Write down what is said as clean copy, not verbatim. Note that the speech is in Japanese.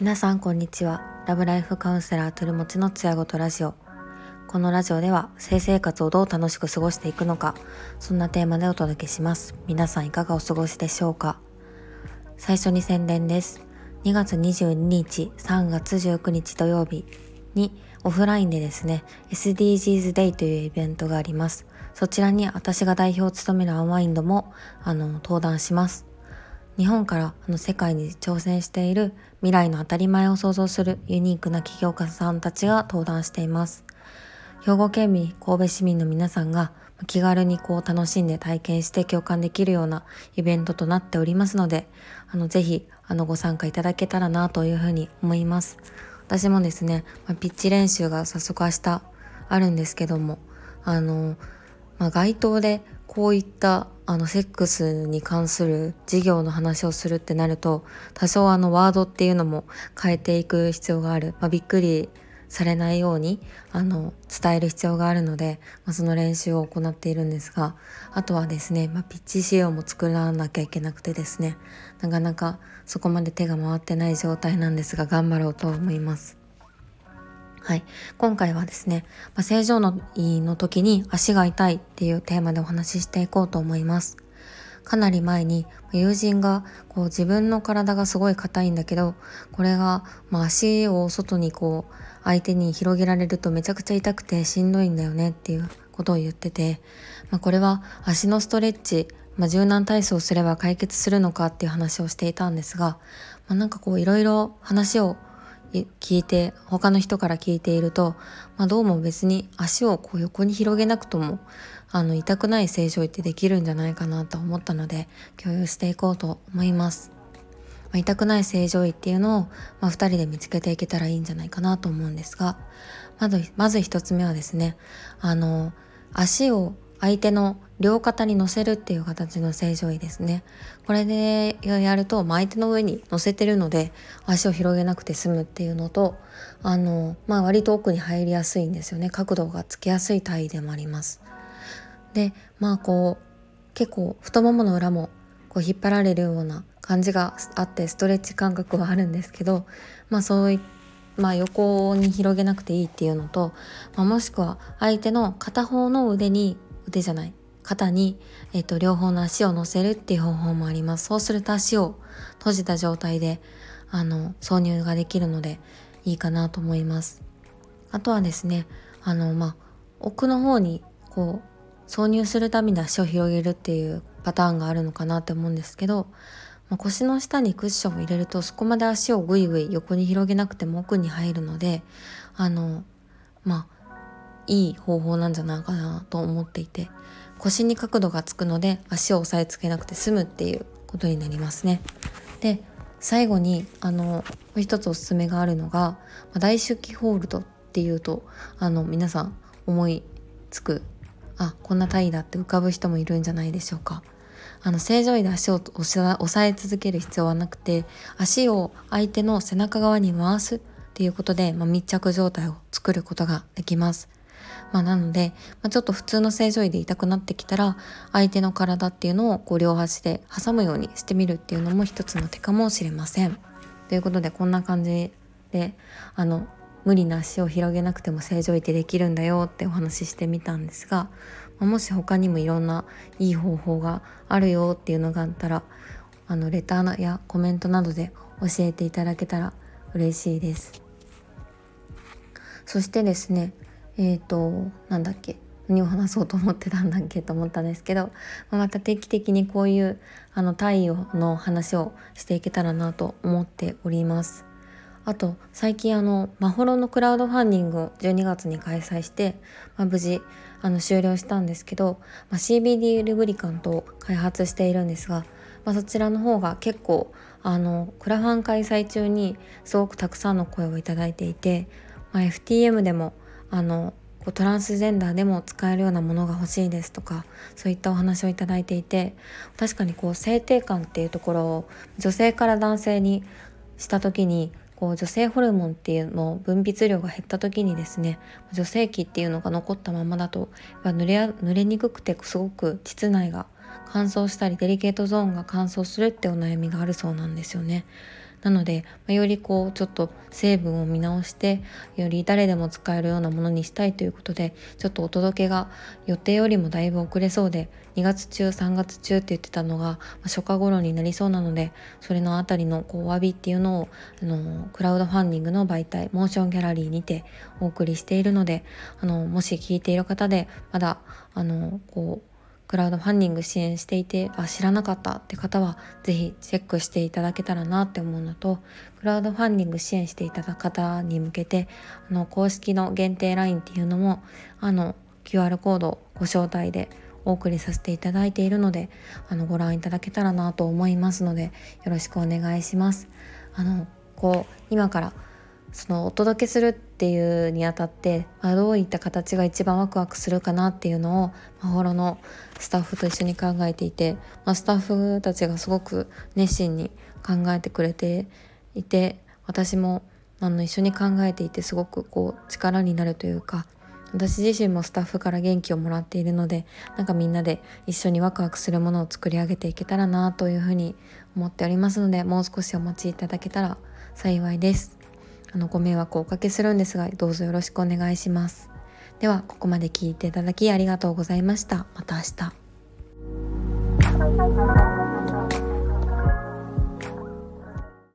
皆さんこんにちは。ラブライフカウンセラートゥルモチのつやごとラジオ。このラジオでは性生活をどう楽しく過ごしていくのか、そんなテーマでお届けします。皆さんいかがお過ごしでしょうか。最初に宣伝です。2月22日3月19日土曜日にオフラインでですね SDGs Day というイベントがあります。そちらに私が代表を務めるアンワインドも登壇します。日本から世界に挑戦している未来の当たり前を創造するユニークな起業家さんたちが登壇しています。兵庫県民、神戸市民の皆さんが気軽に楽しんで体験して共感できるようなイベントとなっておりますので、ぜひご参加いただけたらなというふうに思います。私もですね、ピッチ練習が早速明日あるんですけども、街頭でこういったセックスに関する事業の話をするってなると、多少ワードっていうのも変えていく必要がある、びっくりされないように伝える必要があるので、その練習を行っているんですが、あとはですね、ピッチ資料も作らなきゃいけなくてですね、なかなかそこまで手が回ってない状態なんですが、頑張ろうと思います。はい、今回はですね、正常の位の時に足が痛いっていうテーマでお話ししていこうと思います。かなり前に友人が自分の体がすごい硬いんだけど、これが足を外に相手に広げられるとめちゃくちゃ痛くてしんどいんだよねっていうことを言ってて、これは足のストレッチ、柔軟体操をすれば解決するのかっていう話をしていたんですが、なんかいろいろ話を聞いて、他の人から聞いていると、どうも別に足を横に広げなくとも痛くない正常位ってできるんじゃないかなと思ったので、共有していこうと思います。痛くない正常位っていうのを、2人で見つけていけたらいいんじゃないかなと思うんですが、まず1つ目はですね、足を相手の両肩に乗せるっていう形の正常位ですね。これでやると、相手の上に乗せてるので足を広げなくて済むっていうのと、割と奥に入りやすいんですよね。角度がつきやすい体位でもあります。で、結構太ももの裏も引っ張られるような感じがあって、ストレッチ感覚はあるんですけど、そういった横に広げなくていいっていうのと、もしくは相手の片方の肩に、両方の足を乗せるっていう方法もあります。そうすると足を閉じた状態で挿入ができるのでいいかなと思います。あとはですね、奥の方に挿入するために足を広げるっていうパターンがあるのかなって思うんですけど、腰の下にクッションを入れると、そこまで足をぐいぐい横に広げなくても奥に入るので、いい方法なんじゃないかなと思っていて、腰に角度がつくので足を押さえつけなくて済むっていうことになりますね。で、最後に一つおすすめがあるのが、大手記ホールドっていうと皆さん思いつく、こんな体位だって浮かぶ人もいるんじゃないでしょうか。正常位で足を押さえ続ける必要はなくて、足を相手の背中側に回すっていうことで、密着状態を作ることができます。なので、ちょっと普通の正常位で痛くなってきたら、相手の体っていうのを両端で挟むようにしてみるっていうのも一つの手かもしれません。ということで、こんな感じで無理な足を広げなくても正常位ってできるんだよってお話ししてみたんですが、もし他にもいろんないい方法があるよっていうのがあったら、レターやコメントなどで教えていただけたら嬉しいです。そしてですね、何を話そうと思ってたんだっけと思ったんですけど、また定期的にこういう体位の話をしていけたらなと思っております。あと最近まほろのクラウドファンディングを12月に開催して、無事終了したんですけど、CBD ルブリカントを開発しているんですが、そちらの方が結構クラファン開催中にすごくたくさんの声をいただいていて、FTM でもトランスジェンダーでも使えるようなものが欲しいですとか、そういったお話をいただいていて、確かに性定感っていうところを女性から男性にした時に、女性ホルモンっていうのを分泌量が減った時にですね、女性器っていうのが残ったままだと濡れにくくて、すごく膣内が乾燥したりデリケートゾーンが乾燥するってお悩みがあるそうなんですよね。なので、よりちょっと成分を見直してより誰でも使えるようなものにしたいということで、ちょっとお届けが予定よりもだいぶ遅れそうで、2月中3月中って言ってたのが初夏頃になりそうなので、それのあたりのお詫びっていうのをクラウドファンディングの媒体モーションギャラリーにてお送りしているので、もし聞いている方でまだクラウドファンディング支援していて知らなかったって方はぜひチェックしていただけたらなって思うのと、クラウドファンディング支援していただく方に向けて公式の限定 LINE っていうのもQR コードご招待でお送りさせていただいているので、ご覧いただけたらなと思いますので、よろしくお願いします。今からお届けするっていうにあたって、どういった形が一番ワクワクするかなっていうのをまほろのスタッフと一緒に考えていて、スタッフたちがすごく熱心に考えてくれていて、私も一緒に考えていてすごく力になるというか、私自身もスタッフから元気をもらっているので、みんなで一緒にワクワクするものを作り上げていけたらなというふうに思っておりますので、もう少しお待ちいただけたら幸いです。ご迷惑をおかけするんですが、どうぞよろしくお願いします。では、ここまで聞いていただきありがとうございました。また明日。